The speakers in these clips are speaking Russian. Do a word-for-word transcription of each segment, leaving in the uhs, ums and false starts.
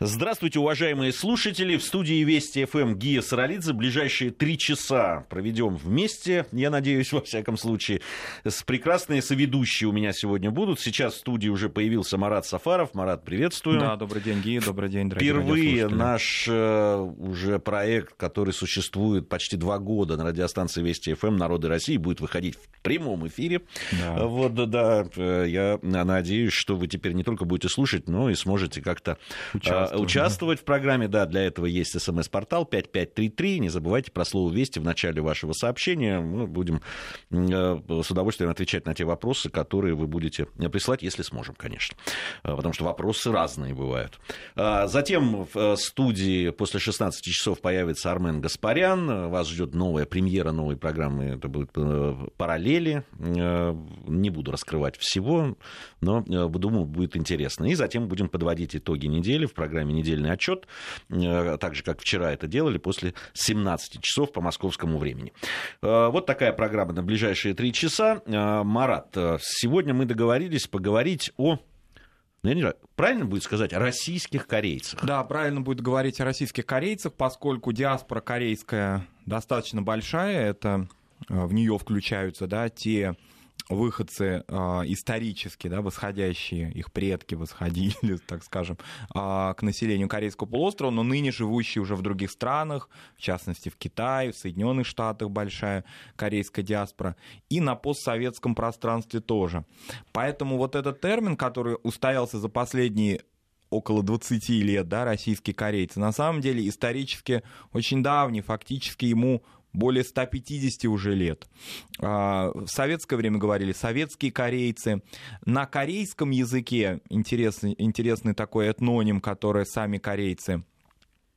Здравствуйте, уважаемые слушатели. В студии Вести ФМ Гия Саралидзе. Ближайшие три часа проведем вместе, я надеюсь, во всяком случае. С прекрасные соведущие у меня сегодня будут. Сейчас в студии уже появился Марат Сафаров. Марат, приветствую. Да, добрый день, Гия, добрый день, дорогие радиослушатели. Впервые наш э, уже проект, который существует почти два года на радиостанции Вести ФМ «Народы России», будет выходить в прямом эфире. Да. Вот, да, да. Я надеюсь, что вы теперь не только будете слушать, но и сможете как-то... Участвовать. Участвовать в программе, да, для этого есть смс-портал пять пять три три. Не забывайте про слово «Вести» в начале вашего сообщения. Мы будем с удовольствием отвечать на те вопросы, которые вы будете присылать, если сможем, конечно. Потому что вопросы разные бывают. Затем в студии после шестнадцати часов появится Армен Гаспарян. Вас ждет новая премьера новой программы. Это будут «Параллели». Не буду раскрывать всего, но, думаю, будет интересно. И затем будем подводить итоги недели в программе «Недельный отчет», так же, как вчера это делали, после семнадцати часов по московскому времени. Вот такая программа на ближайшие три часа. Марат, сегодня мы договорились поговорить о... Правильно будет сказать о российских корейцах? Да, правильно будет говорить о российских корейцах, поскольку диаспора корейская достаточно большая. Это в нее включаются, да, те... выходцы э, исторически, да, восходящие, их предки восходили, так скажем, э, к населению Корейского полуострова, но ныне живущие уже в других странах, в частности в Китае, в Соединенных Штатах большая корейская диаспора, и на постсоветском пространстве тоже. Поэтому вот этот термин, который устоялся за последние около двадцати лет, да, российские корейцы, на самом деле исторически очень давний, фактически ему более ста пятидесяти уже лет. В советское время говорили советские корейцы. На корейском языке интересный, интересный такой этноним, который сами корейцы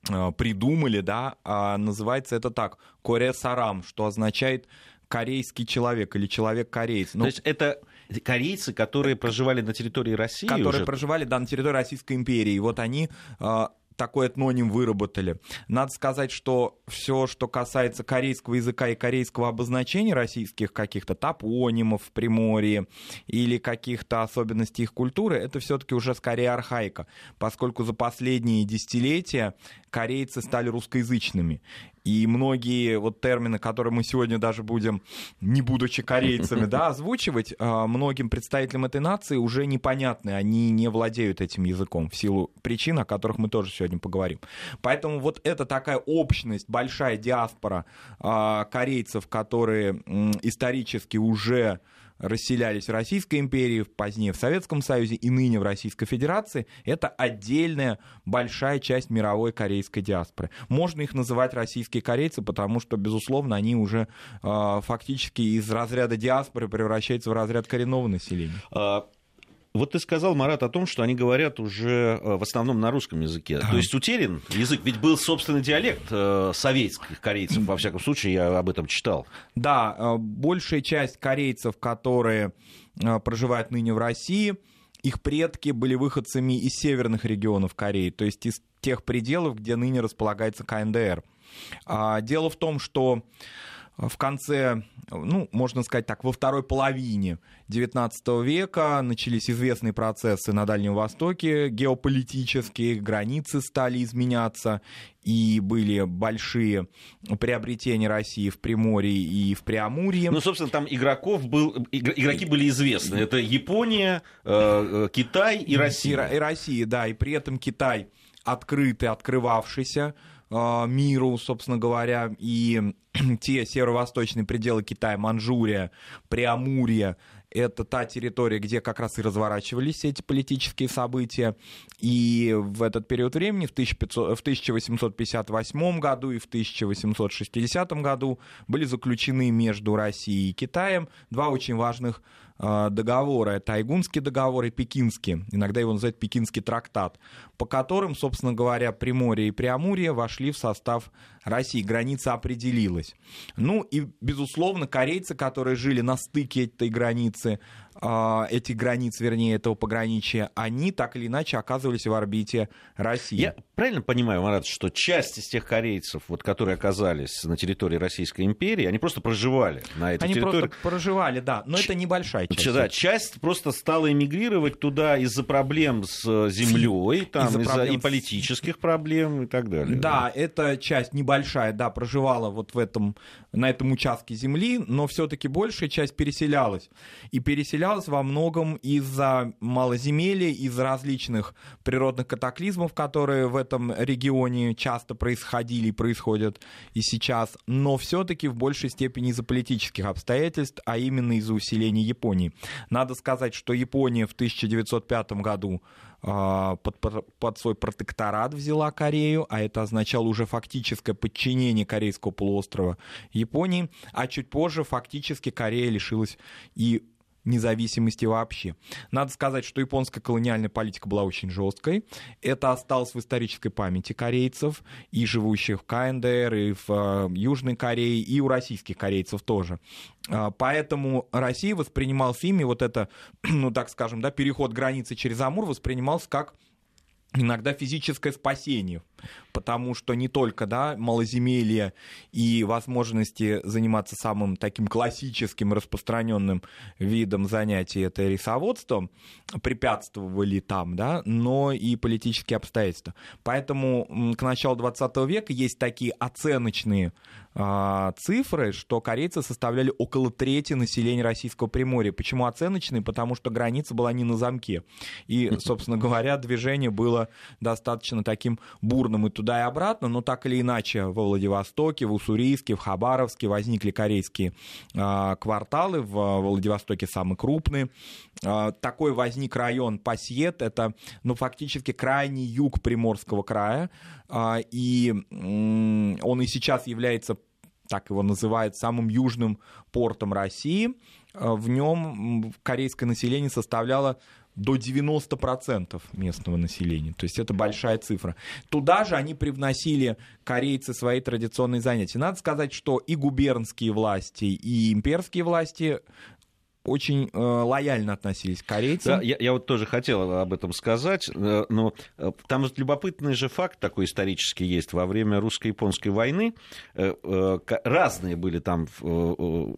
придумали, да, называется это так, корё сарам, что означает корейский человек или человек-кореец. Но... То есть это... корейцы, которые проживали на территории России? Которые уже? проживали, да, на территории Российской империи. И вот они э, такой этноним выработали. Надо сказать, что все, что касается корейского языка и корейского обозначения российских каких-то топонимов в Приморье или каких-то особенностей их культуры, это все-таки уже скорее архаика, поскольку за последние десятилетия корейцы стали русскоязычными. И многие вот термины, которые мы сегодня даже будем, не будучи корейцами, да, озвучивать, многим представителям этой нации уже непонятны, они не владеют этим языком в силу причин, о которых мы тоже сегодня поговорим. Поэтому вот это такая общность, большая диаспора корейцев, которые исторически уже... расселялись в Российской империи, позднее в Советском Союзе и ныне в Российской Федерации, это отдельная большая часть мировой корейской диаспоры. Можно их называть российские корейцы, потому что, безусловно, они уже э, фактически из разряда диаспоры превращаются в разряд коренного населения. Вот ты сказал, Марат, о том, что они говорят уже в основном на русском языке. Да. То есть утерян язык, ведь был собственный диалект э, советских корейцев, во всяком случае, я об этом читал. Да, э, большая часть корейцев, которые э, проживают ныне в России, их предки были выходцами из северных регионов Кореи, то есть из тех пределов, где ныне располагается ка эн дэ эр. Э, дело в том, что в конце, ну, можно сказать так, во второй половине девятнадцатого века начались известные процессы на Дальнем Востоке, геополитические, границы стали изменяться, и были большие приобретения России в Приморье и в Приамурье. Ну, собственно, там игроков был, игроки были известны. Это Япония, Китай и Россия. И, и Россия, да, и при этом Китай открытый, открывавшийся миру, собственно говоря, и те северо-восточные пределы Китая, Маньчжурия, Приамурье, это та территория, где как раз и разворачивались эти политические события. И в этот период времени, в тысяча восемьсот пятьдесят восьмом году и в тысяча восемьсот шестидесятом году были заключены между Россией и Китаем два очень важных договора. Это Айгунский договор и Пекинский, иногда его называют Пекинский трактат, по которым, собственно говоря, Приморье и Приамурье вошли в состав России, граница определилась. Ну и, безусловно, корейцы, которые жили на стыке этой границы, этих границ, вернее, этого пограничия, они так или иначе оказывались в орбите России. Я правильно понимаю, Марат, что часть из тех корейцев, вот, которые оказались на территории Российской империи, они просто проживали на этой они территории? Они просто проживали, да, но Ч- это небольшая часть. Да, часть просто стала эмигрировать туда из-за проблем с землей, там, из-за, из-за проблем... и политических проблем и так далее. Да, да, эта часть небольшая, да, проживала вот в этом, на этом участке земли, но все-таки большая часть переселялась. И переселялась во многом из-за малоземелья, из-за различных природных катаклизмов, которые в этом регионе часто происходили и происходят и сейчас, но все-таки в большей степени из-за политических обстоятельств, а именно из-за усиления Японии. Надо сказать, что Япония в тысяча девятьсот пятом году Под, под, под свой протекторат взяла Корею, а это означало уже фактическое подчинение корейского полуострова Японии, а чуть позже фактически Корея лишилась и независимости вообще. Надо сказать, что японская колониальная политика была очень жесткой. Это осталось в исторической памяти корейцев, и живущих в ка эн дэ эр, и в э, Южной Корее, и у российских корейцев тоже. Э, поэтому Россия воспринималась ими, вот это, ну так скажем, да, переход границы через Амур воспринимался как иногда физическое спасение, потому что не только, да, малоземелье и возможности заниматься самым таким классическим распространенным видом занятий, это рисоводством, препятствовали там, да, но и политические обстоятельства. Поэтому к началу двадцатого века есть такие оценочные э, цифры, что корейцы составляли около трети населения Российского Приморья. Почему оценочные? Потому что граница была не на замке. И, собственно говоря, движение было достаточно таким бурным и туда и обратно, но так или иначе во Владивостоке, в Уссурийске, в Хабаровске возникли корейские э, кварталы, в э, Владивостоке самые крупные. Э, такой возник район Посьет, это, ну, фактически крайний юг Приморского края, э, и э, он и сейчас является, так его называют, самым южным портом России. Э, в нем корейское население составляло до девяносто процентов местного населения. То есть это большая цифра. Туда же они привносили корейцы свои традиционные занятия. Надо сказать, что и губернские власти, и имперские власти очень э, лояльно относились к корейцам. Да, я, я вот тоже хотел об этом сказать, э, но э, там вот любопытный же факт такой исторический есть. Во время русско-японской войны э, э, разные были там... Э, э,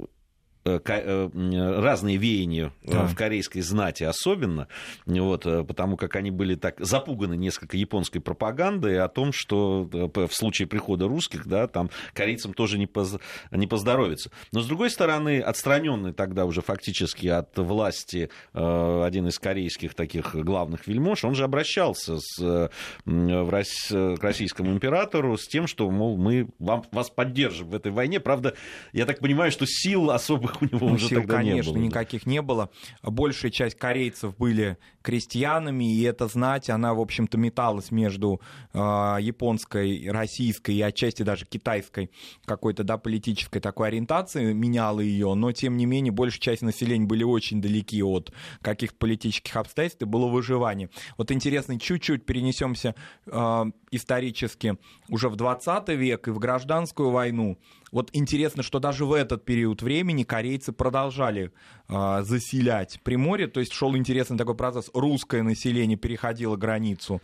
разные веяния, да, в корейской знати особенно, вот, потому как они были так запуганы несколько японской пропагандой о том, что в случае прихода русских, да, там корейцам тоже не, поз... не поздоровится. Но, с другой стороны, отстраненный тогда уже фактически от власти один из корейских таких главных вельмож, он же обращался с... к российскому императору с тем, что, мол, мы вам... вас поддержим в этой войне. Правда, я так понимаю, что сил особых у него ну, уже сил, тогда конечно, не было, никаких да. не было. Большая часть корейцев были крестьянами, и эта знать, она, в общем-то, металась между э, японской, российской и отчасти даже китайской какой-то, да, политической такой ориентации, меняла ее, но, тем не менее, большая часть населения были очень далеки от каких-то политических обстоятельств, и было выживание. Вот интересно, чуть-чуть перенесемся э, исторически уже в двадцатый век и в гражданскую войну. Вот интересно, что даже в этот период времени корейцы продолжали э, заселять Приморье, то есть шел интересный такой процесс. Русское население переходило границу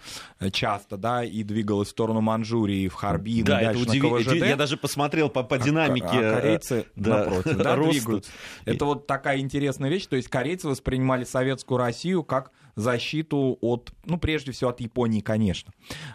часто, да, и двигалось в сторону Маньчжурии, в Харбин, да, и дальше это удив... на ка вэ жэ дэ. Я даже посмотрел по, по динамике. А, а корейцы, да, напротив, да, двигаются. Это вот такая интересная вещь, то есть корейцы воспринимали советскую Россию как защиту от, ну, прежде всего, от Японии, конечно.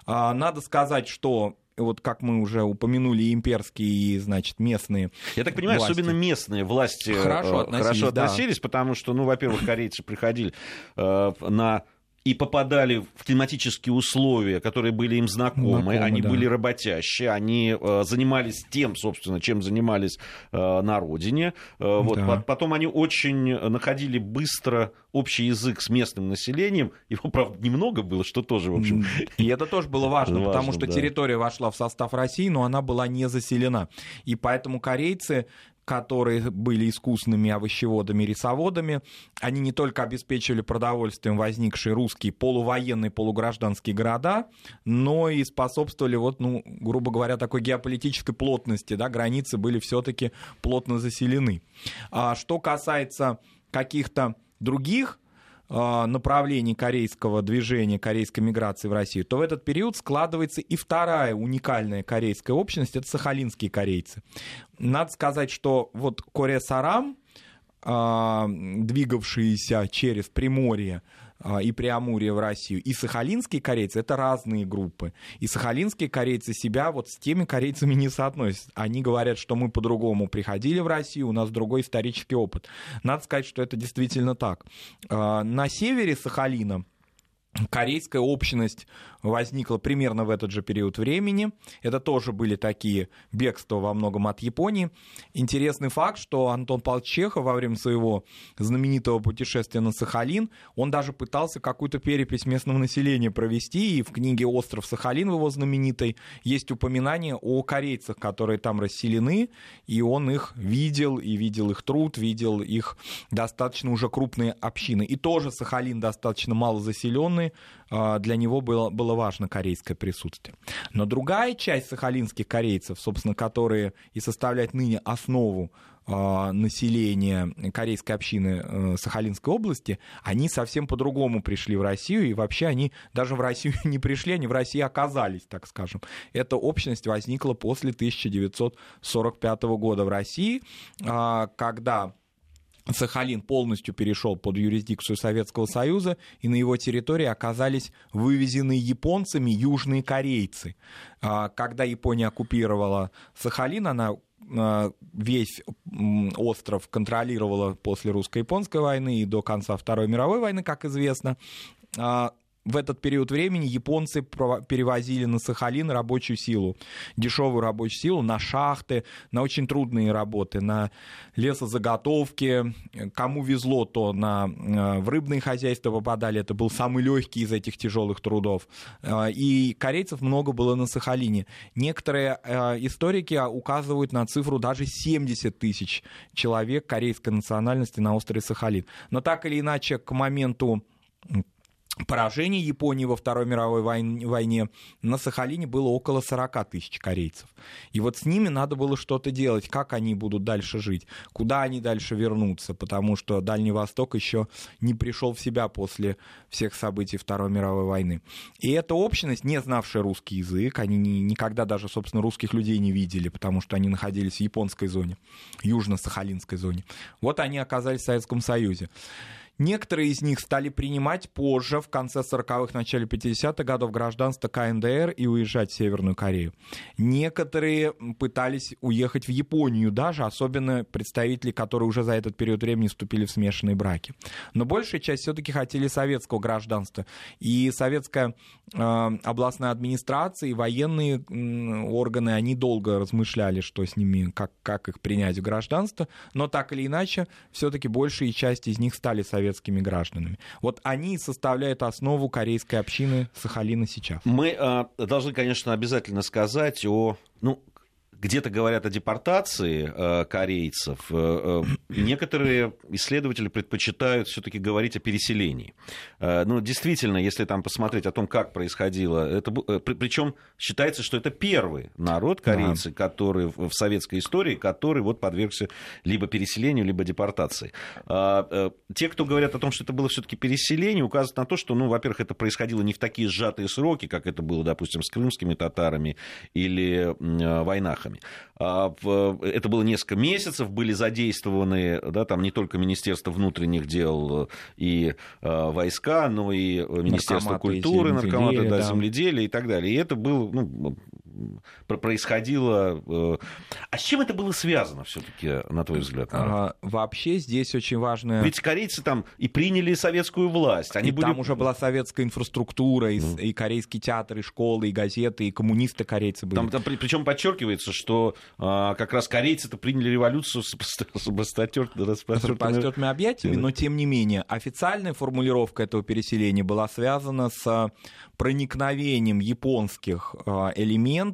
А, надо сказать, что вот как мы уже упомянули, имперские и, значит, местные. Я так понимаю, власти. Особенно местные власти хорошо относились, хорошо относились да. потому что, ну, во-первых, корейцы приходили э, на... и попадали в климатические условия, которые были им знакомы, знакомы они да. были работящие, они э, занимались тем, собственно, чем занимались э, на родине. Э, вот. да. Потом они очень находили быстро общий язык с местным населением, его, правда, немного было, что тоже, в общем... И это тоже было важно, важно потому что да. территория вошла в состав России, но она была не заселена, и поэтому корейцы... которые были искусными овощеводами и рисоводами. Они не только обеспечивали продовольствием возникшие русские полувоенные, полугражданские города, но и способствовали, вот, ну, грубо говоря, такой геополитической плотности. Да, границы были все-таки плотно заселены. А что касается каких-то других направлений корейского движения, корейской миграции в Россию, то в этот период складывается и вторая уникальная корейская общность, это сахалинские корейцы. Надо сказать, что вот корё сарам, двигавшиеся через Приморье и Приамурье в Россию, и сахалинские корейцы — это разные группы. И сахалинские корейцы себя вот с теми корейцами не соотносят. Они говорят, что мы по-другому приходили в Россию, у нас другой исторический опыт. Надо сказать, что это действительно так. На севере Сахалина корейская общность возникла примерно в этот же период времени. Это тоже были такие бегства во многом от Японии. Интересный факт, что Антон Павлович Чехов во время своего знаменитого путешествия на Сахалин, он даже пытался какую-то перепись местного населения провести, и в книге «Остров Сахалин» в его знаменитой есть упоминание о корейцах, которые там расселены, и он их видел, и видел их труд, видел их достаточно уже крупные общины. И тоже Сахалин достаточно мало заселенный, для него было, было важно корейское присутствие. Но другая часть сахалинских корейцев, собственно, которые и составляют ныне основу э, населения корейской общины э, Сахалинской области, они совсем по-другому пришли в Россию, и вообще они даже в Россию не пришли, они в России оказались, так скажем. Эта общность возникла после тысяча девятьсот сорок пятого года в России, э, когда Сахалин полностью перешел под юрисдикцию Советского Союза, и на его территории оказались вывезены японцами южные корейцы. Когда Япония оккупировала Сахалин, она весь остров контролировала после русско-японской войны и до конца Второй мировой войны, как известно. В этот период времени японцы перевозили на Сахалин рабочую силу, дешевую рабочую силу на шахты, на очень трудные работы, на лесозаготовки. Кому везло, то на, в рыбные хозяйства попадали. Это был самый легкий из этих тяжелых трудов. И корейцев много было на Сахалине. Некоторые историки указывают на цифру даже семьдесят тысяч человек корейской национальности на острове Сахалин. Но так или иначе, к моменту поражение Японии во Второй мировой войне на Сахалине было около сорок тысяч корейцев. И вот с ними надо было что-то делать, как они будут дальше жить, куда они дальше вернутся, потому что Дальний Восток еще не пришел в себя после всех событий Второй мировой войны. И эта общность, не знавшая русский язык, они не, никогда даже, собственно, русских людей не видели, потому что они находились в японской зоне, южно-сахалинской зоне. Вот они оказались в Советском Союзе. Некоторые из них стали принимать позже, в конце сороковых, начале пятидесятых годов, гражданство ка эн дэ эр и уезжать в Северную Корею. Некоторые пытались уехать в Японию даже, особенно представители, которые уже за этот период времени вступили в смешанные браки. Но большая часть все-таки хотели советского гражданства. И советская э, областная администрация и военные э, органы, они долго размышляли, что с ними, как, как их принять в гражданство. Но так или иначе, все-таки большая часть из них стали советскими. гражданами. Вот они составляют основу корейской общины Сахалина сейчас. Мы э, должны, конечно, обязательно сказать о... Ну, где-то говорят о депортации э, корейцев. Э, э, некоторые исследователи предпочитают все-таки говорить о переселении. Э, ну, действительно, если там посмотреть о том, как происходило... Это, э, причем считается, что это первый народ корейцы, да, который в, в советской истории, который вот подвергся либо переселению, либо депортации. Э, э, те, кто говорят о том, что это было все-таки переселение, указывают на то, что, ну, во-первых, это происходило не в такие сжатые сроки, как это было, допустим, с крымскими татарами или э, войнах. Это было несколько месяцев, были задействованы, да, там не только Министерство внутренних дел и э, войска, но и Министерство наркоматы, культуры, наркоматы, да, да. земледелия и так далее. И это было, ну, происходило... А с чем это было связано все-таки, на твой взгляд? А, вообще здесь очень важно... Ведь корейцы там и приняли советскую власть. Они и были... Там уже была советская инфраструктура, и, mm. и корейский театр, и школы, и газеты, и коммунисты корейцы были. Там, там, причем подчеркивается, что а, как раз корейцы-то приняли революцию с, с распростертыми объятиями, но тем не менее официальная формулировка этого переселения была связана с проникновением японских элементов,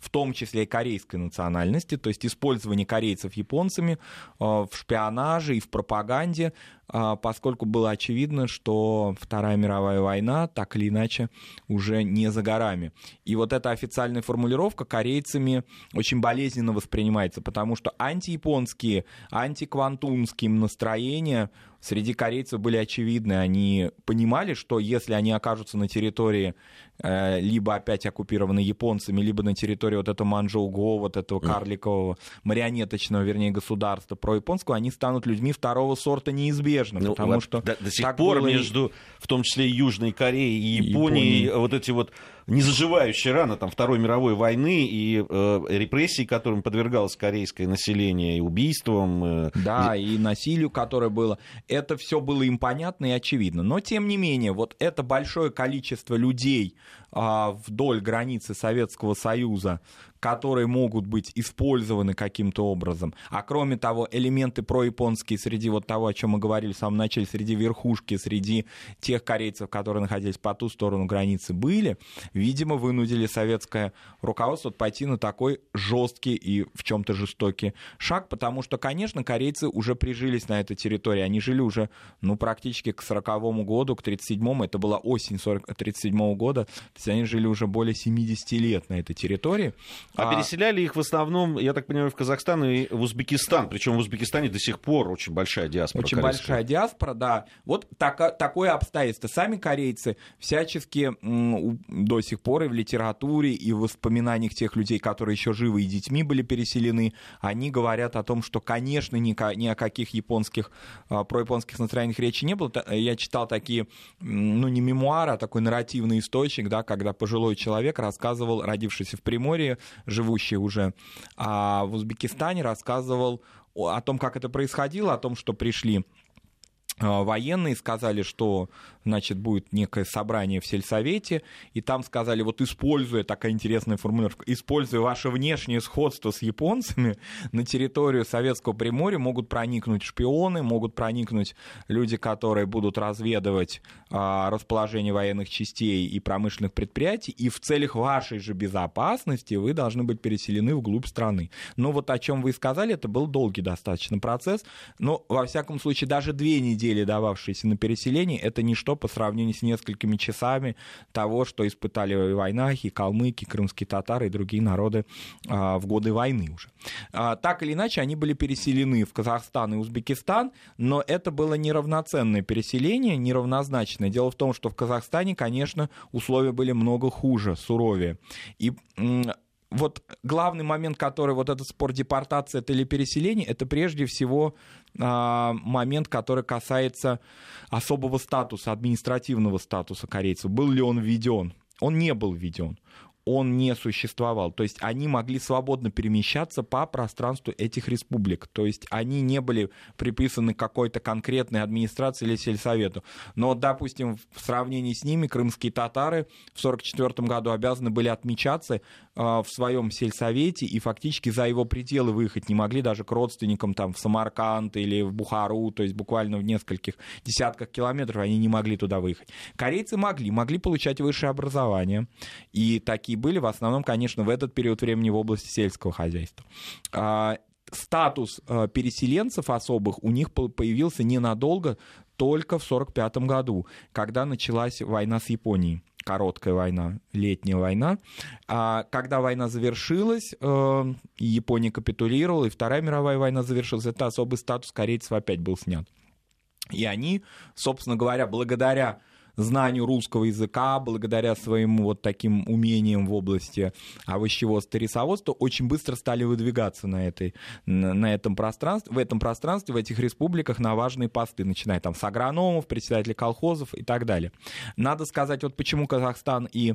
в том числе и корейской национальности, то есть использование корейцев японцами в шпионаже и в пропаганде поскольку было очевидно, что Вторая мировая война так или иначе уже не за горами. И вот эта официальная формулировка корейцами очень болезненно воспринимается, потому что антияпонские, антиквантунские настроения среди корейцев были очевидны. Они понимали, что если они окажутся на территории э, либо опять оккупированной японцами, либо на территории вот этого Манчжоу-Го, вот этого карликового, марионеточного, вернее, государства прояпонского, они станут людьми второго сорта неизбежно. Ну, потому вот что до, до сих пор было... между, в том числе, Южной Кореей и Японией, Японии. вот эти вот незаживающие раны там, Второй мировой войны и э, репрессии, которым подвергалось корейское население, и убийствам. Э, да, и... и насилию, которое было. Это все было им понятно и очевидно. Но, тем не менее, вот это большое количество людей а, вдоль границы Советского Союза, которые могут быть использованы каким-то образом. А кроме того, элементы прояпонские среди вот того, о чем мы говорили в самом начале, среди верхушки, среди тех корейцев, которые находились по ту сторону границы, были, видимо, вынудили советское руководство пойти на такой жесткий и в чем-то жестокий шаг, потому что, конечно, корейцы уже прижились на этой территории. Они жили уже, ну, практически к сороковому году, к тридцать седьмому, это была осень тридцать седьмого года, то есть они жили уже более семидесяти лет на этой территории. А, а переселяли их в основном, я так понимаю, в Казахстан и в Узбекистан. Причем в Узбекистане до сих пор очень большая диаспора. Очень корейская. большая диаспора, да. Вот так, такое обстоятельство. Сами корейцы всячески м, до сих пор и в литературе, и в воспоминаниях тех людей, которые еще живы и детьми были переселены, они говорят о том, что, конечно, ни, ни о каких японских, прояпонских настроениях речи не было. Я читал такие, ну, не мемуары, а такой нарративный источник, да, когда пожилой человек рассказывал, родившийся в Приморье, живущий уже а в Узбекистане, рассказывал о том, как это происходило, о том, что пришли военные, сказали, что, значит, будет некое собрание в сельсовете, и там сказали, вот используя, такая интересная формулировка, используя ваше внешнее сходство с японцами, на территорию Советского Приморья могут проникнуть шпионы, могут проникнуть люди, которые будут разведывать а, расположение военных частей и промышленных предприятий, и в целях вашей же безопасности вы должны быть переселены вглубь страны. Но вот о чем вы сказали, это был долгий достаточно процесс, но, во всяком случае, даже две недели дававшиеся на переселение, это ничто по сравнению с несколькими часами того, что испытали войнахи, калмыки, крымские татары и другие народы а, в годы войны уже. А, так или иначе, они были переселены в Казахстан и Узбекистан, но это было неравноценное переселение, неравнозначное. Дело в том, что в Казахстане, конечно, условия были много хуже, суровее. И... вот главный момент, который вот этот спор, депортация это или переселение, это прежде всего а, момент, который касается особого статуса, административного статуса корейцев. Был ли он введен? Он не был введен. Он не существовал. То есть они могли свободно перемещаться по пространству этих республик. То есть они не были приписаны какой-то конкретной администрации или сельсовету. Но, допустим, в сравнении с ними крымские татары в сорок четвёртом году обязаны были отмечаться э, в своем сельсовете и фактически за его пределы выехать не могли, даже к родственникам там, в Самарканд или в Бухару, то есть буквально в нескольких десятках километров они не могли туда выехать. Корейцы могли, могли получать высшее образование, и такие были в основном, конечно, в этот период времени в области сельского хозяйства. Статус переселенцев особых у них появился ненадолго, только в сорок пятом году, когда началась война с Японией. Короткая война, летняя война. А когда война завершилась, э, Япония капитулировала, и Вторая мировая война завершилась, это особый статус корейцев опять был снят. И они, собственно говоря, благодаря знанию русского языка, благодаря своим вот таким умениям в области овощеводства и рисоводства, очень быстро стали выдвигаться на, этой, на этом пространстве, в этом пространстве, в этих республиках на важные посты, начиная там с агрономов, председателей колхозов и так далее. Надо сказать, вот почему Казахстан и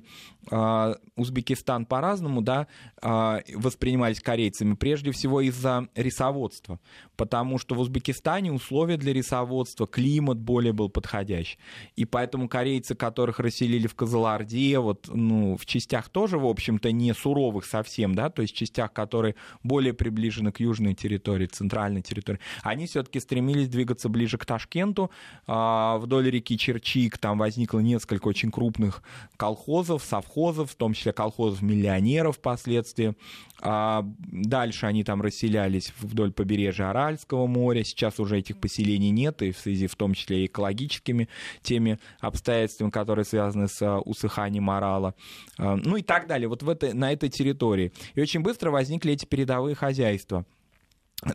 э, Узбекистан по-разному, да, э, воспринимались корейцами, прежде всего из-за рисоводства, потому что в Узбекистане условия для рисоводства, климат более был подходящий, и поэтому корейцы, которых расселили в Кызылорде, вот, ну, в частях тоже, в общем-то, не суровых совсем, да, то есть в частях, которые более приближены к южной территории, центральной территории, они все-таки стремились двигаться ближе к Ташкенту, вдоль реки Черчик, там возникло несколько очень крупных колхозов, совхозов, в том числе колхозов-миллионеров впоследствии, дальше они там расселялись вдоль побережья Аральского моря, сейчас уже этих поселений нет, и в связи в том числе и экологическими теми обстоятельствами, которые связаны с усыханием Арала, ну и так далее, вот в этой, на этой территории. И очень быстро возникли эти передовые хозяйства.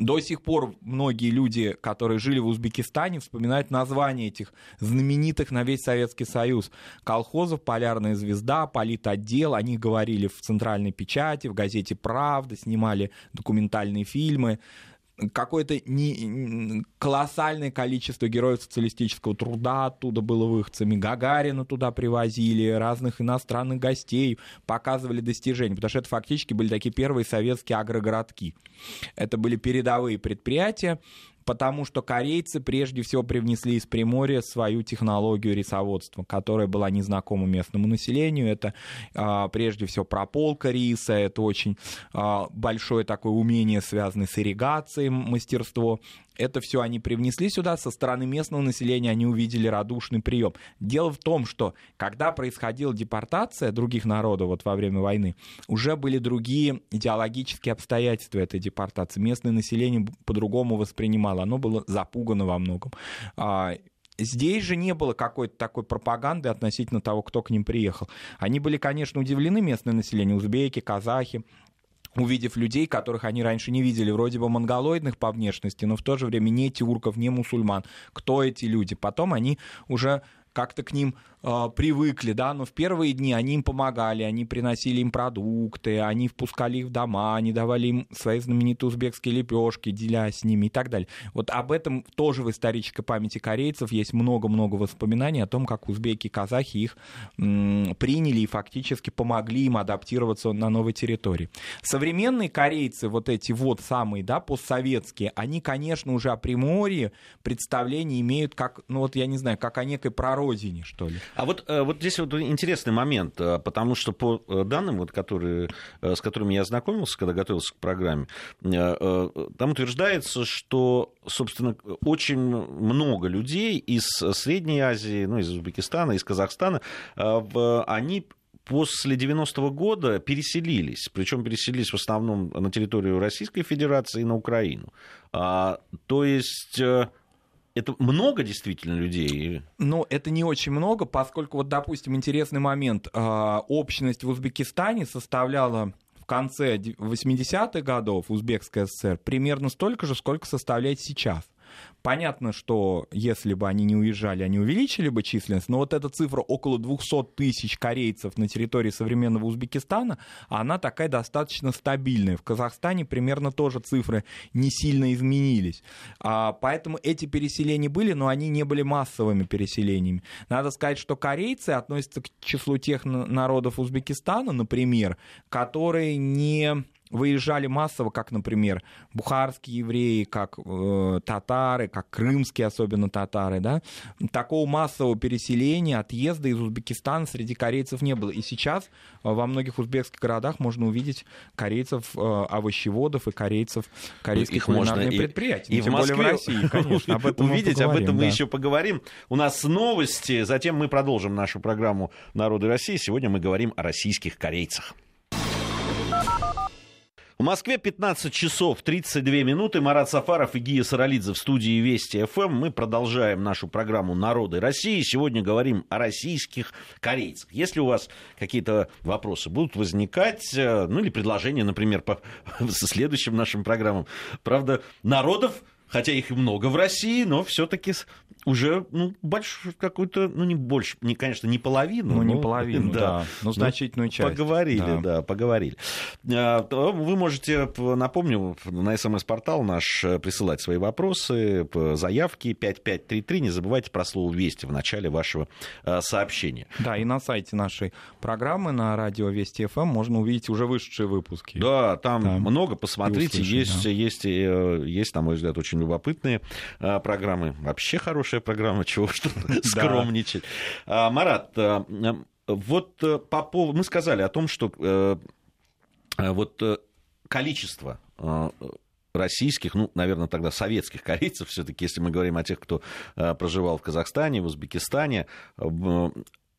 До сих пор многие люди, которые жили в Узбекистане, вспоминают названия этих знаменитых на весь Советский Союз колхозов: «Полярная звезда», «Политотдел». О них говорили в центральной печати, в газете «Правда», снимали документальные фильмы. Какое-то не... колоссальное количество героев социалистического труда оттуда было выходцами. Гагарина туда привозили, разных иностранных гостей, показывали достижения, потому что это фактически были такие первые советские агрогородки. Это были передовые предприятия, потому что корейцы прежде всего привнесли из Приморья свою технологию рисоводства, которая была незнакома местному населению. Это а, прежде всего прополка риса, это очень а, большое такое умение, связанное с ирригацией, мастерство. Это все они привнесли сюда, со стороны местного населения они увидели радушный прием. Дело в том, что когда происходила депортация других народов вот во время войны, уже были другие идеологические обстоятельства этой депортации. Местное население по-другому воспринимало, оно было запугано во многом. Здесь же не было какой-то такой пропаганды относительно того, кто к ним приехал. Они были, конечно, удивлены, местное население, узбеки, казахи, увидев людей, которых они раньше не видели, вроде бы монголоидных по внешности, но в то же время не тюрков, не мусульман. Кто эти люди? Потом они уже как-то к ним э, привыкли, да, но в первые дни они им помогали, они приносили им продукты, они впускали их в дома, они давали им свои знаменитые узбекские лепешки, делясь с ними и так далее. Вот об этом тоже в исторической памяти корейцев есть много-много воспоминаний о том, как узбеки и казахи их м, приняли и фактически помогли им адаптироваться на новой территории. Современные корейцы, вот эти вот самые, да, постсоветские, они, конечно, уже о Приморье представление имеют как, ну вот я не знаю, как о некой пророчестве, родине, что ли. А вот, вот здесь вот интересный момент, потому что по данным, вот, которые, с которыми я ознакомился, когда готовился к программе, там утверждается, что, собственно, очень много людей из Средней Азии, ну, из Узбекистана, из Казахстана, они после девяностого года переселились, причем переселились в основном на территорию Российской Федерации и на Украину. То есть... Это много действительно людей? Ну, это не очень много, поскольку, вот, допустим, интересный момент. Общность в Узбекистане составляла в конце восьмидесятых годов Узбекская ССР примерно столько же, сколько составляет сейчас. Понятно, что если бы они не уезжали, они увеличили бы численность, но вот эта цифра около двести тысяч корейцев на территории современного Узбекистана, она такая достаточно стабильная. В Казахстане примерно тоже цифры не сильно изменились. А, поэтому эти переселения были, но они не были массовыми переселениями. Надо сказать, что корейцы относятся к числу тех народов Узбекистана, например, которые не... выезжали массово, как, например, бухарские евреи, как э, татары, как крымские, особенно татары, да, такого массового переселения, отъезда из Узбекистана среди корейцев не было. И сейчас э, во многих узбекских городах можно увидеть корейцев, э, овощеводов и корейцев, корейских кулинарных предприятий. И, и в Москве, в России, конечно, об этом увидеть, об этом мы еще поговорим. У нас новости, затем мы продолжим нашу программу «Народы России». Сегодня мы говорим о российских корейцах. В Москве пятнадцать часов тридцать две минуты. Марат Сафаров и Гия Саралидзе в студии Вести ФМ. Мы продолжаем нашу программу «Народы России». Сегодня говорим о российских корейцах. Если у вас какие-то вопросы будут возникать, ну или предложения, например, по следующим нашим программам. Правда, народов, хотя их и много в России, но все-таки уже, ну, большую какую-то, ну, не больше, не, конечно, не половину. Ну, но, не половину, да, да. Но значительную часть. Поговорили, да, да поговорили. Вы можете, напомню, на СМС-портал наш присылать свои вопросы, заявки пять пять три три. Не забывайте про слово «Вести» в начале вашего сообщения. Да, и на сайте нашей программы, на радио Вести ФМ, можно увидеть уже вышедшие выпуски. Да, там, там много, посмотрите, услышим, есть, да. есть, есть, есть, на мой взгляд, очень очень любопытные программы. Вообще хорошая программа, чего что скромничать. Марат, вот по поводу... Мы сказали о том, что вот количество... российских, ну, наверное, тогда советских корейцев, все-таки, если мы говорим о тех, кто проживал в Казахстане, в Узбекистане,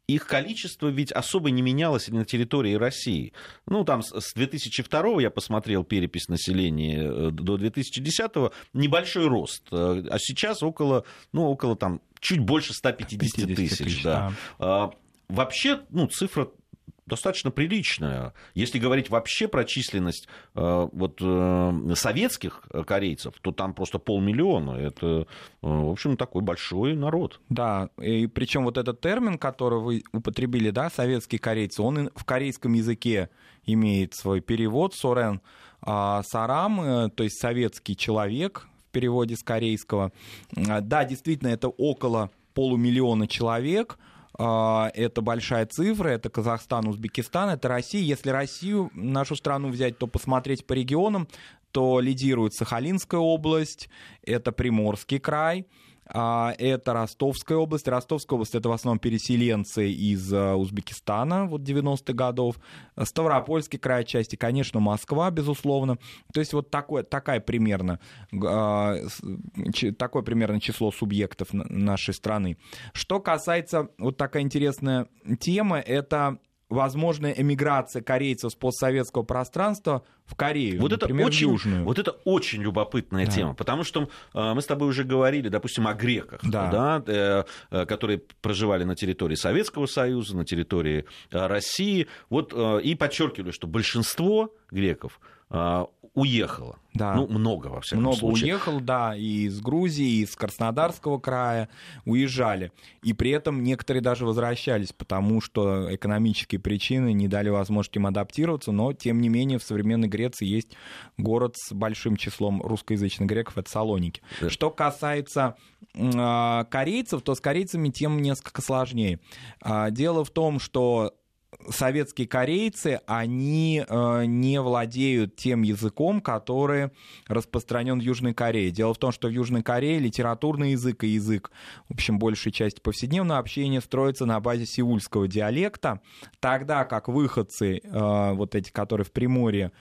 их количество ведь особо не менялось на территории России. Ну, там с две тысячи второго, я посмотрел перепись населения, до две тысячи десятого небольшой рост, а сейчас около, ну, около там чуть больше сто пятьдесят тысяч. Да. Да. Вообще, ну, цифра достаточно приличная. Если говорить вообще про численность вот, советских корейцев, то там просто полмиллиона. Это, в общем, такой большой народ. Да, и причем вот этот термин, который вы употребили, да, советские корейцы, он в корейском языке имеет свой перевод, сорён сарам, то есть советский человек в переводе с корейского. Да, действительно, это около полумиллиона человек. Это большая цифра, это Казахстан, Узбекистан, это Россия. Если Россию, нашу страну взять, то посмотреть по регионам, то лидирует Сахалинская область, это Приморский край, это Ростовская область. Ростовская область — это в основном переселенцы из Узбекистана вот девяностых годов. Ставропольский край отчасти, конечно, Москва, безусловно. То есть вот такое, такая примерно, такое примерно число субъектов нашей страны. Что касается, вот такая интересная тема, это... возможная эмиграция корейцев с постсоветского пространства в Корею, вот например, это очень, в Южную. Вот это очень любопытная да. тема, потому что э, мы с тобой уже говорили, допустим, о греках, да. Да, э, которые проживали на территории Советского Союза, на территории э, России, вот, э, и подчеркивали, что большинство греков э, уехало. Да. Ну, много, во всяком много случае. Много уехал, да, и из Грузии, и из Краснодарского края уезжали. И при этом некоторые даже возвращались, потому что экономические причины не дали возможности им адаптироваться, но, тем не менее, в современной Греции есть город с большим числом русскоязычных греков, это Салоники. Да. Что касается э, корейцев, то с корейцами тем несколько сложнее. Э, дело в том, что советские корейцы, они э, не владеют тем языком, который распространен в Южной Корее. Дело в том, что в Южной Корее литературный язык и язык, в общем, большей части повседневного общения строится на базе сеульского диалекта, тогда как выходцы, э, вот эти, которые в Приморье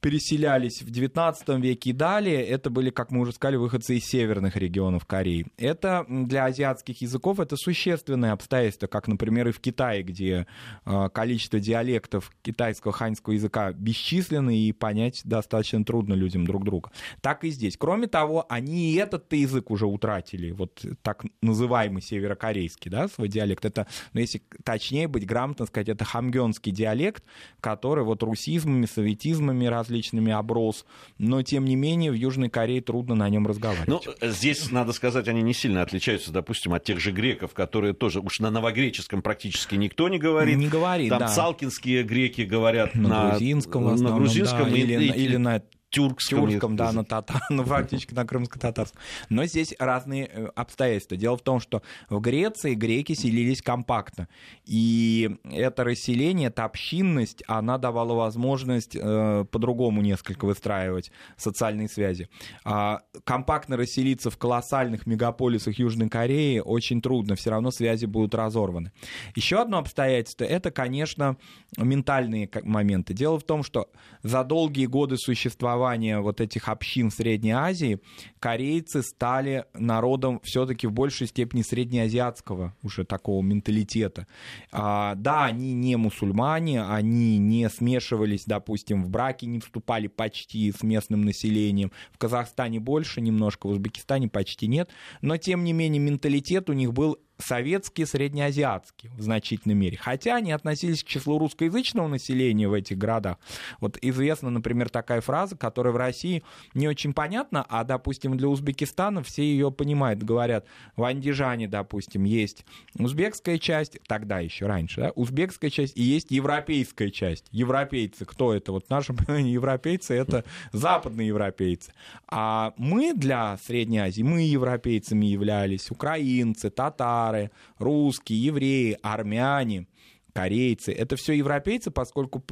переселялись в девятнадцатом веке и далее, это были, как мы уже сказали, выходцы из северных регионов Кореи. Это для азиатских языков это существенное обстоятельство, как, например, и в Китае, где э, количество диалектов китайского ханьского языка бесчисленно, и понять достаточно трудно людям друг друга. Так и здесь. Кроме того, они и этот-то язык уже утратили, вот так называемый северокорейский, да, свой диалект. Это, ну, если точнее быть, грамотно сказать, это хамгёнский диалект, который вот русизмами, советизмами различными оброс, но, тем не менее, в Южной Корее трудно на нем разговаривать. Ну, здесь, надо сказать, они не сильно отличаются, допустим, от тех же греков, которые тоже уж на новогреческом практически никто не говорит. Не говорит. Там да. Салкинские греки говорят на, на грузинском, на основном, грузинском да, и, или, и, или на тюркском, тюркском да, на татар, ну, фактически на крымско-татарском. Но здесь разные обстоятельства. Дело в том, что в Греции греки селились компактно. И это расселение, эта общинность, она давала возможность э, по-другому несколько выстраивать социальные связи. А компактно расселиться в колоссальных мегаполисах Южной Кореи очень трудно. Все равно связи будут разорваны. Еще одно обстоятельство — это, конечно, ментальные моменты. Дело в том, что за долгие годы существования вот этих общин Средней Азии, корейцы стали народом все-таки в большей степени среднеазиатского уже такого менталитета. А, да, они не мусульмане, они не смешивались, допустим, в браки не вступали почти с местным населением. В Казахстане больше немножко, в Узбекистане почти нет. Но, тем не менее, менталитет у них был советские, среднеазиатские в значительной мере. Хотя они относились к числу русскоязычного населения в этих городах. Вот известна, например, такая фраза, которая в России не очень понятна, а, допустим, для Узбекистана все ее понимают, говорят, в Андижане, допустим, есть узбекская часть, тогда еще раньше, да, узбекская часть и есть европейская часть. Европейцы, кто это? Вот наши европейцы — это западные европейцы. А мы для Средней Азии, мы европейцами являлись, украинцы, татары, русские, евреи, армяне, корейцы. Это все европейцы, поскольку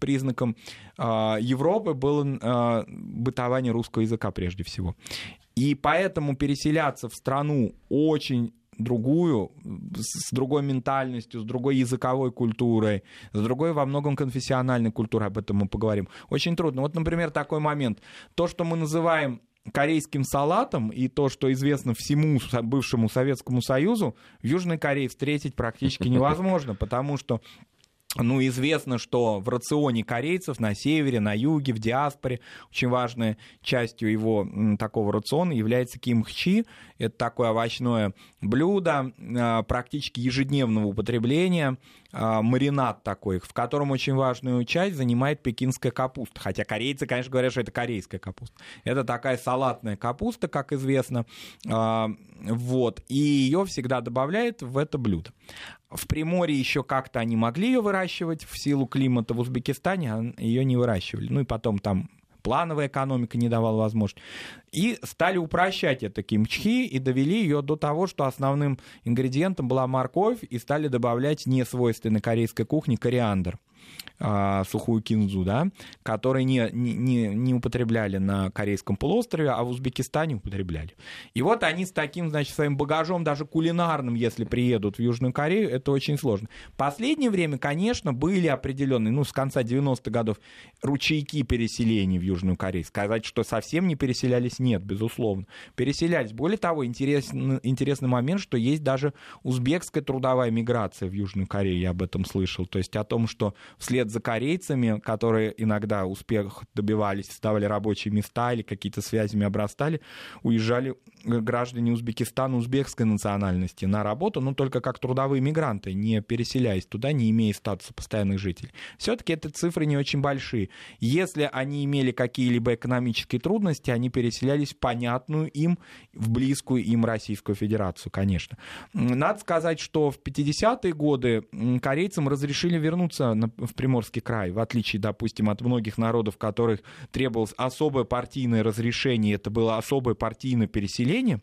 признаком э, Европы было э, бытование русского языка прежде всего. И поэтому переселяться в страну очень другую, с другой ментальностью, с другой языковой культурой, с другой во многом конфессиональной культурой, об этом мы поговорим, очень трудно. Вот, например, такой момент. То, что мы называем корейским салатом, и то, что известно всему бывшему Советскому Союзу, в Южной Корее встретить практически невозможно, потому что, ну, известно, что в рационе корейцев на севере, на юге, в диаспоре очень важной частью его такого рациона является кимчхи. Это такое овощное блюдо практически ежедневного употребления, маринад такой, в котором очень важную часть занимает пекинская капуста. Хотя корейцы, конечно, говорят, что это корейская капуста. Это такая салатная капуста, как известно. Вот. И ее всегда добавляют в это блюдо. В Приморье еще как-то они могли ее выращивать, в силу климата в Узбекистане ее не выращивали. Ну и потом там плановая экономика не давала возможности. И стали упрощать это кимчхи и довели ее до того, что основным ингредиентом была морковь, и стали добавлять несвойственной корейской кухне кориандр, сухую кинзу, да, которые не, не, не употребляли на Корейском полуострове, а в Узбекистане употребляли. И вот они с таким, значит, своим багажом, даже кулинарным, если приедут в Южную Корею, это очень сложно. В последнее время, конечно, были определенные, ну, с конца девяностых годов, ручейки переселений в Южную Корею. Сказать, что совсем не переселялись, нет, безусловно. Переселялись. Более того, интересный, интересный момент, что есть даже узбекская трудовая миграция в Южную Корею, я об этом слышал. То есть о том, что вслед за корейцами, которые иногда успех добивались, ставили рабочие места или какие-то связями обрастали, уезжали граждане Узбекистана узбекской национальности на работу, но только как трудовые мигранты, не переселяясь туда, не имея статуса постоянных жителей. Все-таки это цифры не очень большие. Если они имели какие-либо экономические трудности, они переселялись в понятную им, в близкую им Российскую Федерацию, конечно. Надо сказать, что в пятидесятые годы корейцам разрешили вернуться на в Приморский край, в отличие, допустим, от многих народов, которых требовалось особое партийное разрешение, это было особое партийное переселение,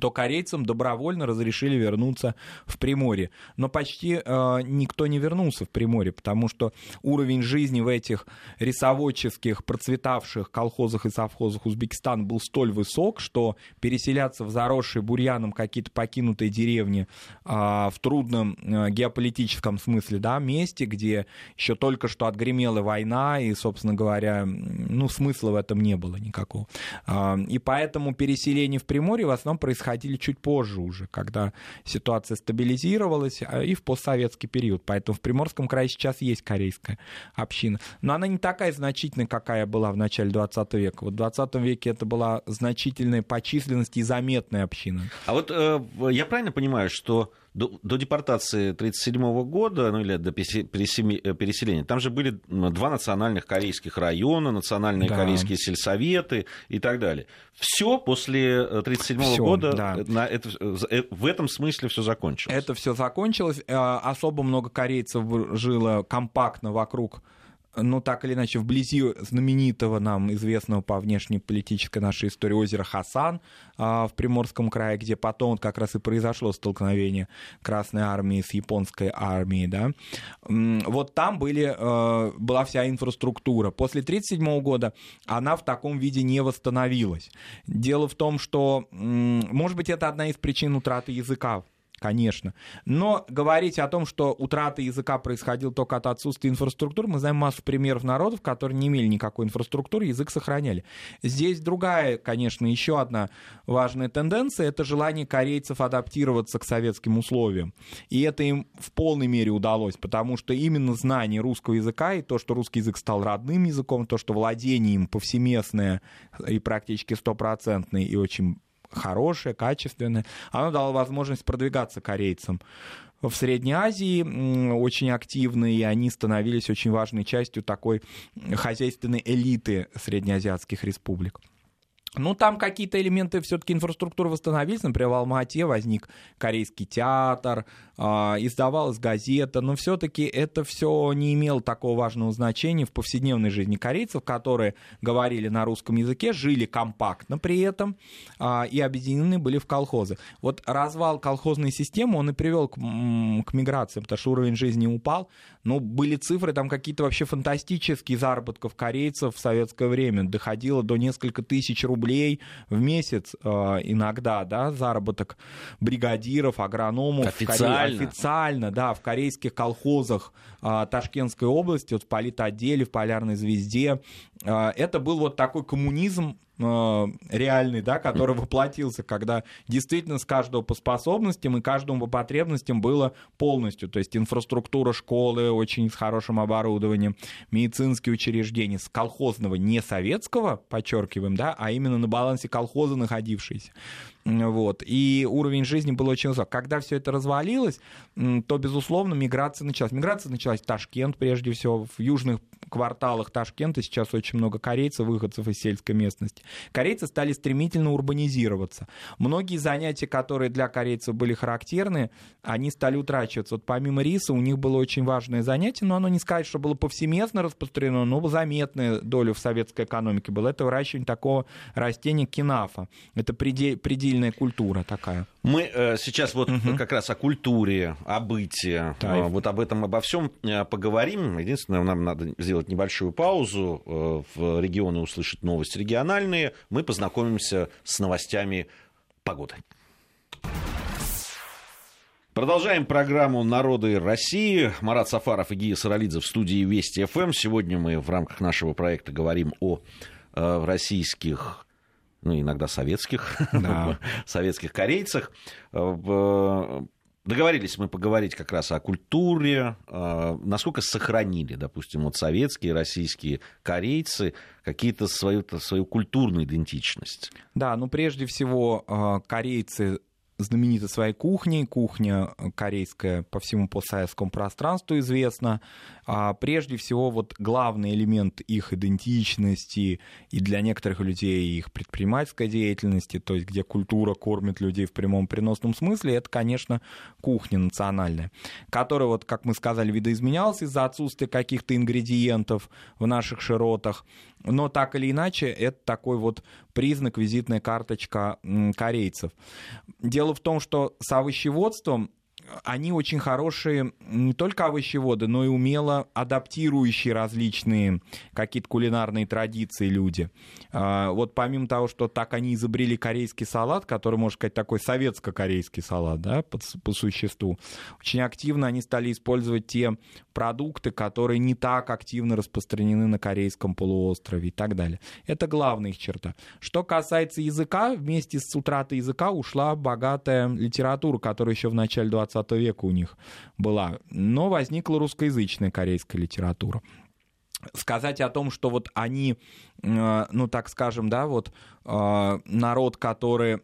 то корейцам добровольно разрешили вернуться в Приморье. Но почти э, никто не вернулся в Приморье, потому что уровень жизни в этих рисоводческих, процветавших колхозах и совхозах Узбекистана был столь высок, что переселяться в заросшие бурьяном какие-то покинутые деревни э, в трудном э, геополитическом смысле, да, месте, где еще только что отгремела война, и, собственно говоря, ну, смысла в этом не было никакого. Э, и поэтому переселение в Приморье в основном происходило происходили чуть позже уже, когда ситуация стабилизировалась, и в постсоветский период. Поэтому в Приморском крае сейчас есть корейская община. Но она не такая значительная, какая была в начале двадцатого века. Вот в двадцатом веке это была значительная по численности и заметная община. А вот э, я правильно понимаю, что до, до депортации тридцать седьмого года, ну или до переселения, там же были два национальных корейских района, национальные да. корейские сельсоветы и так далее. Все после тридцать седьмого года да. на это, в этом смысле все закончилось. Это все закончилось. Особо много корейцев жило компактно вокруг, ну, так или иначе, вблизи знаменитого нам, известного по внешнеполитической нашей истории озера Хасан а, в Приморском крае, где потом вот как раз и произошло столкновение Красной армии с японской армией, да. Вот там были, а, была вся инфраструктура. После тридцать седьмого года она в таком виде не восстановилась. Дело в том, что, может быть, это одна из причин утраты языка, конечно. Но говорить о том, что утрата языка происходила только от отсутствия инфраструктуры, мы знаем массу примеров народов, которые не имели никакой инфраструктуры, язык сохраняли. Здесь другая, конечно, еще одна важная тенденция — это желание корейцев адаптироваться к советским условиям. И это им в полной мере удалось, потому что именно знание русского языка и то, что русский язык стал родным языком, то, что владение им повсеместное и практически стопроцентное и очень хорошее, качественное, оно дало возможность продвигаться корейцам в Средней Азии очень активно, и они становились очень важной частью такой хозяйственной элиты среднеазиатских республик. Ну, там какие-то элементы все-таки инфраструктуры восстановились. Например, в Алма-Ате возник корейский театр, издавалась газета, но все-таки это все не имело такого важного значения в повседневной жизни корейцев, которые говорили на русском языке, жили компактно при этом и объединены были в колхозы. Вот развал колхозной системы, он и привел к, к миграциям, потому что уровень жизни упал. Ну, были цифры там какие-то вообще фантастические заработков корейцев в советское время. Доходило до нескольких тысяч рублей рублей в месяц иногда, да, заработок бригадиров, агрономов. Официально? В Коре... Официально, да, в корейских колхозах Ташкентской области, вот в политотделе, в Полярной звезде. Это был вот такой коммунизм реальный, да, который воплотился, когда действительно с каждого по способностям и каждому по потребностям было полностью. То есть инфраструктура, школы очень с хорошим оборудованием, медицинские учреждения с колхозного, не советского, подчеркиваем, да, а именно на балансе колхоза находившиеся. Вот. И уровень жизни был очень высок. Когда все это развалилось, то, безусловно, миграция началась. Миграция началась в Ташкент, прежде всего, в южных кварталах Ташкента сейчас очень много корейцев, выходцев из сельской местности. Корейцы стали стремительно урбанизироваться. Многие занятия, которые для корейцев были характерны, они стали утрачиваться. Вот помимо риса у них было очень важное занятие, но оно не сказать, что было повсеместно распространено, но заметная доля в советской экономике была. Это выращивание такого растения кинафа. Это предельно культура такая. Мы э, сейчас вот угу. как раз о культуре, о бытии, э, вот об этом, обо всем э, поговорим. Единственное, нам надо сделать небольшую паузу, э, в регионы услышать новости региональные. Мы познакомимся с новостями погоды. Продолжаем программу «Народы России». Марат Сафаров и Гия Саралидзе в студии Вести ФМ. Сегодня мы в рамках нашего проекта говорим о э, российских, ну, иногда советских, да. советских корейцах. Договорились мы поговорить как раз о культуре, насколько сохранили, допустим, вот советские, российские корейцы какие-то свою, свою культурную идентичность. Да, ну, прежде всего, корейцы знамениты своей кухней. Кухня корейская по всему постсоветскому пространству известна. А прежде всего, вот главный элемент их идентичности и для некоторых людей их предпринимательской деятельности, то есть где культура кормит людей в прямом переносном смысле, это, конечно, кухня национальная, которая, вот, как мы сказали, видоизменялась из-за отсутствия каких-то ингредиентов в наших широтах. Но так или иначе, это такой вот признак, визитная карточка корейцев. Дело в том, что с овощеводством они очень хорошие не только овощеводы, но и умело адаптирующие различные какие-то кулинарные традиции люди. Вот помимо того, что так они изобрели корейский салат, который, можно сказать, такой советско-корейский салат, да, по, по существу, очень активно они стали использовать те продукты, которые не так активно распространены на корейском полуострове и так далее. Это главная их черта. Что касается языка, вместе с утратой языка ушла богатая литература, которая еще в начале двадцатого века у них была, но возникла русскоязычная корейская литература. Сказать о том, что вот они, ну так скажем, да, вот народ, который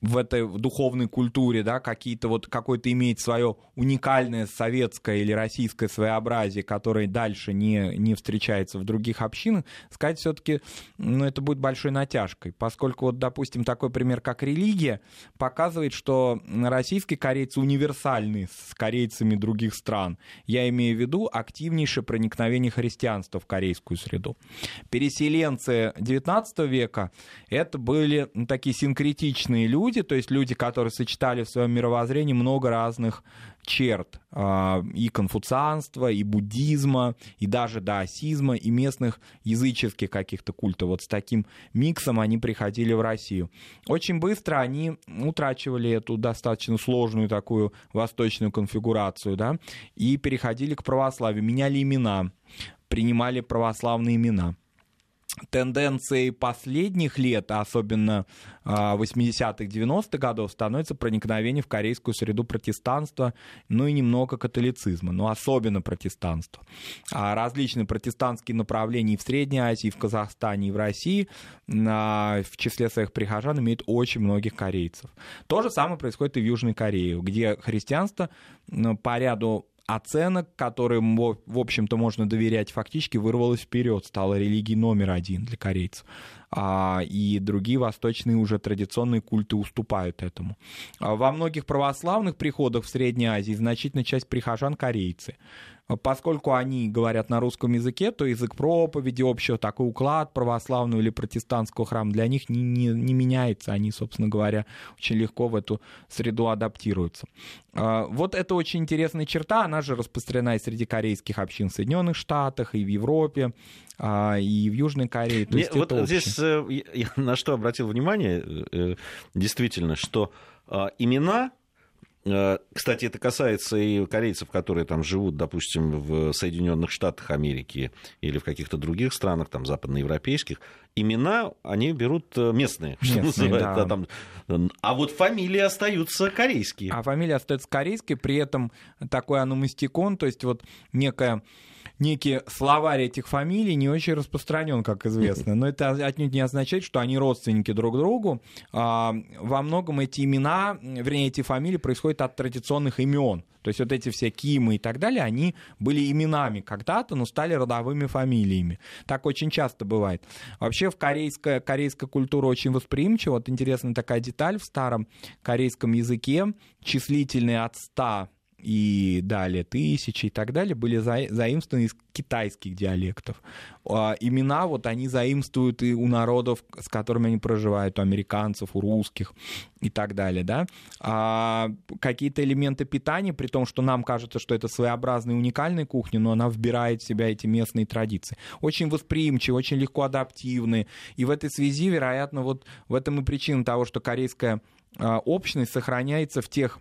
в этой духовной культуре, да, какие-то вот, какое-то имеет свое уникальное советское или российское своеобразие, которое дальше не, не встречается в других общинах, сказать все-таки, ну, это будет большой натяжкой, поскольку, вот, допустим, такой пример, как религия, показывает, что российские корейцы универсальны с корейцами других стран. Я имею в виду активнейшее проникновение христианства в корейскую среду. Переселенцы девятнадцатого века — это были такие синкретичные люди, то есть люди, которые сочетали в своем мировоззрении много разных черт и конфуцианства, и буддизма, и даже даосизма, и местных языческих каких-то культов. Вот с таким миксом они приходили в Россию. Очень быстро они утрачивали эту достаточно сложную такую восточную конфигурацию, да, и переходили к православию, меняли имена, принимали православные имена. Тенденцией последних лет, особенно восьмидесятых, девяностых годов, становится проникновение в корейскую среду протестанства, ну и немного католицизма, но особенно протестанства. Различные протестантские направления и в Средней Азии, и в Казахстане, и в России в числе своих прихожан имеют очень многих корейцев. То же самое происходит и в Южной Корее, где христианство по ряду оценок, которым, в общем-то, можно доверять, фактически вырвалась вперед, стала религией номер один для корейцев. И другие восточные уже традиционные культы уступают этому. Во многих православных приходах в Средней Азии значительная часть прихожан корейцы. Поскольку они говорят на русском языке, то язык проповеди, общий такой уклад православного или протестантского храма для них не, не, не меняется. Они, собственно говоря, очень легко в эту среду адаптируются. Вот это очень интересная черта, она же распространена и среди корейских общин в Соединенных Штатах, и в Европе, и в Южной Корее. То есть вот здесь я на что обратил внимание, действительно, что имена... Кстати, это касается и корейцев, которые там живут, допустим, в Соединенных Штатах Америки или в каких-то других странах, там, западноевропейских. Имена они берут местные, местные, что называется. Да. Да, а вот фамилии остаются корейские. А фамилии остаются корейские, при этом такой аномастикон, то есть вот некая... Некий словарь этих фамилий не очень распространен, как известно. Но это отнюдь не означает, что они родственники друг другу. Во многом эти имена, вернее, эти фамилии происходят от традиционных имен. То есть вот эти все Кимы и так далее, они были именами когда-то, но стали родовыми фамилиями. Так очень часто бывает. Вообще в корейская, корейская культура очень восприимчива. Вот интересная такая деталь: в старом корейском языке числительные от ста и далее тысячи и так далее были за, заимствованы из китайских диалектов. А, имена вот они заимствуют и у народов, с которыми они проживают, у американцев, у русских и так далее, да. А, какие-то элементы питания, при том, что нам кажется, что это своеобразная уникальная кухня, но она вбирает в себя эти местные традиции. Очень восприимчивые, очень легко адаптивные. И в этой связи, вероятно, вот в этом и причина того, что корейская а, общность сохраняется в тех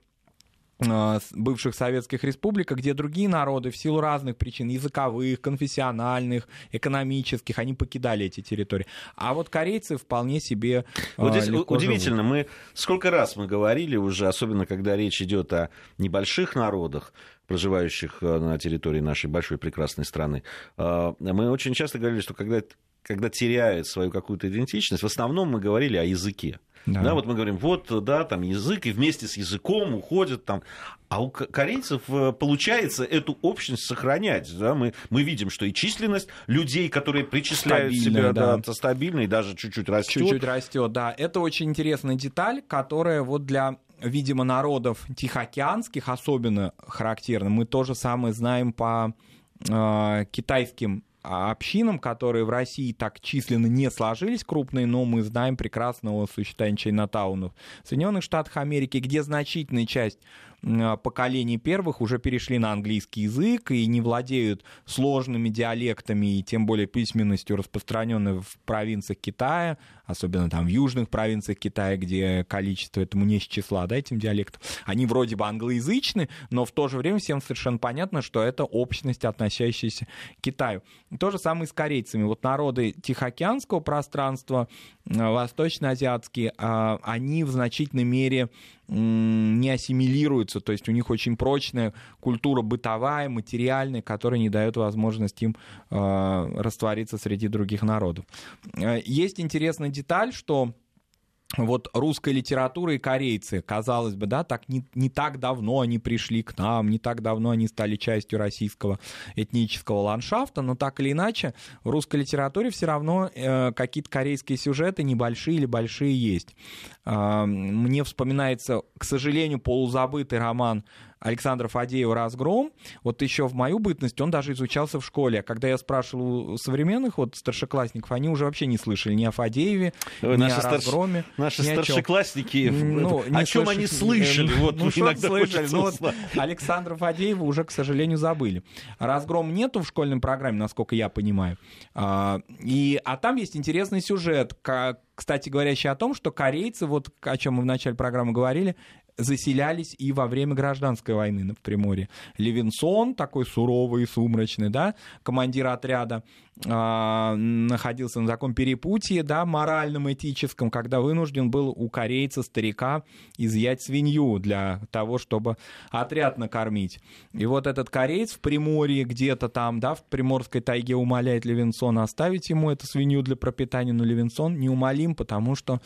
бывших советских республик, где другие народы в силу разных причин, языковых, конфессиональных, экономических, они покидали эти территории. А вот корейцы вполне себе вот здесь удивительно, живут. Мы сколько раз мы говорили уже, особенно когда речь идет о небольших народах, проживающих на территории нашей большой прекрасной страны, мы очень часто говорили, что когда, когда теряют свою какую-то идентичность, в основном мы говорили о языке. Да. Да, вот мы говорим, вот, да, там язык, и вместе с языком уходит там. А у корейцев получается эту общность сохранять. Да? Мы, мы видим, что и численность людей, которые причисляют себя, да, да, стабильной, даже чуть-чуть растет. Чуть-чуть растет, да. Это очень интересная деталь, которая вот для... видимо, народов тихоокеанских особенно характерно. Мы то же самое знаем по э, китайским общинам, которые в России так численно не сложились, крупные, но мы знаем прекрасно о существовании чайнатаунов в Соединенных Штатах Америки, где значительная часть поколений первых уже перешли на английский язык и не владеют сложными диалектами и тем более письменностью, распространенной в провинциях Китая, особенно там в южных провинциях Китая, где количество этому не с числа, да, этим диалектам. Они вроде бы англоязычны, но в то же время всем совершенно понятно, что это общность, относящаяся к Китаю. То же самое и с корейцами. Вот народы Тихоокеанского пространства, восточноазиатские, они в значительной мере не ассимилируются, то есть у них очень прочная культура бытовая, материальная, которая не дает возможности им э, раствориться среди других народов. Есть интересная деталь, что вот русская литература и корейцы, казалось бы, да, так не, не так давно они пришли к нам, не так давно они стали частью российского этнического ландшафта, но так или иначе в русской литературе все равно э, какие-то корейские сюжеты, небольшие или большие, есть. Э, мне вспоминается, к сожалению, полузабытый роман Александра Фадеева «Разгром». Вот еще в мою бытность он даже изучался в школе. А когда я спрашивал у современных вот старшеклассников, они уже вообще не слышали ни о Фадееве, Ой, ни о «Разгроме». Наши старшеклассники, ну, о чем слыш... они слышали? Вот, ну, иногда слышали, но вот Александра Фадеева уже, к сожалению, забыли. «Разгром» нету в школьной программе, насколько я понимаю. А, и, а там есть интересный сюжет, как, кстати, говорящий о том, что корейцы, вот о чем мы в начале программы говорили, заселялись и во время гражданской войны в Приморье. Левинсон, такой суровый и сумрачный, да, командир отряда, э, находился на таком перепутье, да, моральном, этическом, когда вынужден был у корейца-старика изъять свинью для того, чтобы отряд накормить. И вот этот кореец в Приморье где-то там, да, в Приморской тайге умоляет Левинсона оставить ему эту свинью для пропитания, но Левинсон неумолим, потому что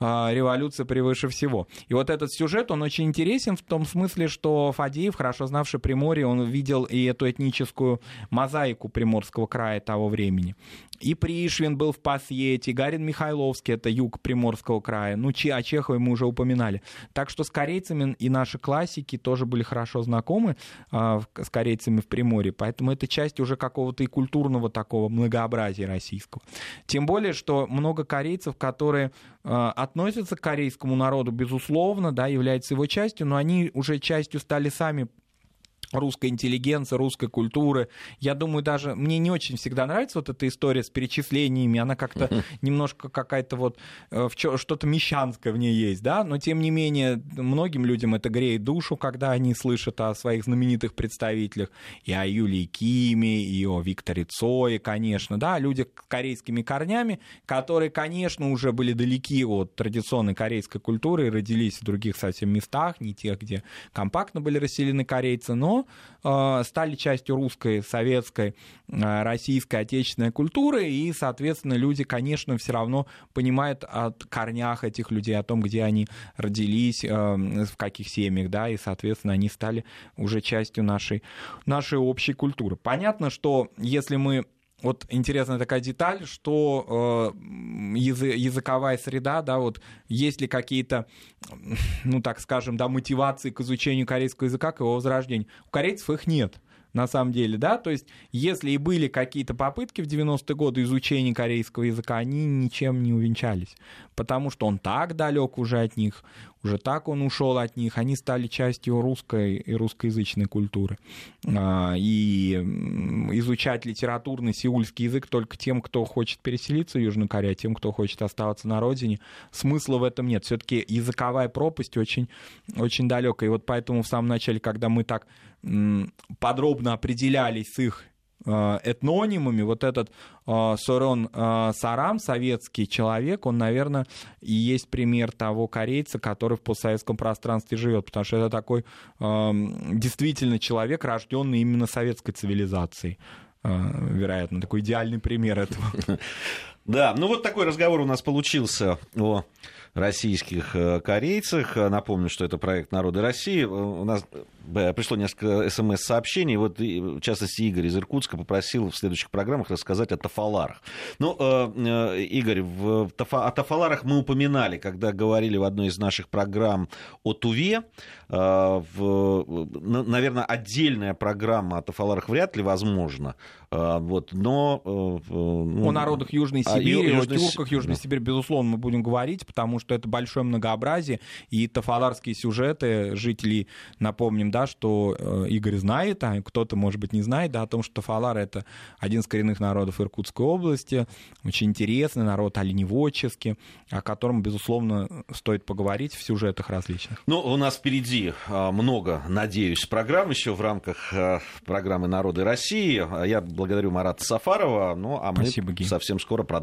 э, революция превыше всего. И вот этот сюжет, он очень интересен в том смысле, что Фадеев, хорошо знавший Приморье, он видел и эту этническую мозаику Приморского края того времени. И Пришвин был в Посьете, Гарин Михайловский, это юг Приморского края, ну, о Чехове мы уже упоминали. Так что с корейцами и наши классики тоже были хорошо знакомы, э, с корейцами в Приморье, поэтому это часть уже какого-то и культурного такого многообразия российского. Тем более, что много корейцев, которые э, относятся к корейскому народу, безусловно, да, являются его частью, но они уже частью стали сами русской интеллигенции, русской культуры. Я думаю, даже мне не очень всегда нравится вот эта история с перечислениями, она как-то uh-huh. немножко какая-то вот что-то мещанское в ней есть, да, но тем не менее многим людям это греет душу, когда они слышат о своих знаменитых представителях, и о Юлии Киме, и о Викторе Цое, конечно, да, людях с корейскими корнями, которые, конечно, уже были далеки от традиционной корейской культуры и родились в других совсем местах, не тех, где компактно были расселены корейцы, но стали частью русской, советской, российской, отечественной культуры, и, соответственно, люди, конечно, все равно понимают о корнях этих людей, о том, где они родились, в каких семьях, да, и, соответственно, они стали уже частью нашей, нашей общей культуры. Понятно, что если мы... Вот интересная такая деталь, что э, язы, языковая среда, да, вот есть ли какие-то, ну так скажем, да, мотивации к изучению корейского языка, к его возрождению. У корейцев их нет, на самом деле, да, то есть если и были какие-то попытки в девяностые годы изучения корейского языка, они ничем не увенчались, потому что он так далек уже от них, уже так он ушел от них, они стали частью русской и русскоязычной культуры. И изучать литературный сеульский язык только тем, кто хочет переселиться в Южную Корею, а тем, кто хочет оставаться на родине, смысла в этом нет. Все-таки языковая пропасть очень, очень далекая. И вот поэтому в самом начале, когда мы так подробно определялись с их этнонимами, вот этот сорён сарам, советский человек, он, наверное, и есть пример того корейца, который в постсоветском пространстве живет, потому что это такой действительно человек, рожденный именно советской цивилизацией, вероятно, такой идеальный пример этого. Да, ну вот такой разговор у нас получился о российских корейцах. Напомню, что это проект «Народы России». У нас пришло несколько смс-сообщений. Вот, в частности, Игорь из Иркутска попросил в следующих программах рассказать о тофаларах. Ну, Игорь, о тофаларах мы упоминали, когда говорили в одной из наших программ о Туве. Наверное, отдельная программа о тофаларах вряд ли возможна. Вот, но... О народах Южной Сибири, о тюрках Южной Сибири, безусловно, мы будем говорить, потому что это большое многообразие, и тофаларские сюжеты жителей, напомним, да, что Игорь знает, а кто-то, может быть, не знает, да, о том, что тофалары — это один из коренных народов Иркутской области, очень интересный народ, оленеводческий, о котором, безусловно, стоит поговорить в сюжетах различных. Ну, у нас впереди много, надеюсь, программ еще в рамках программы «Народы России». Я благодарю Марата Сафарова, ну а мы Спасибо, совсем скоро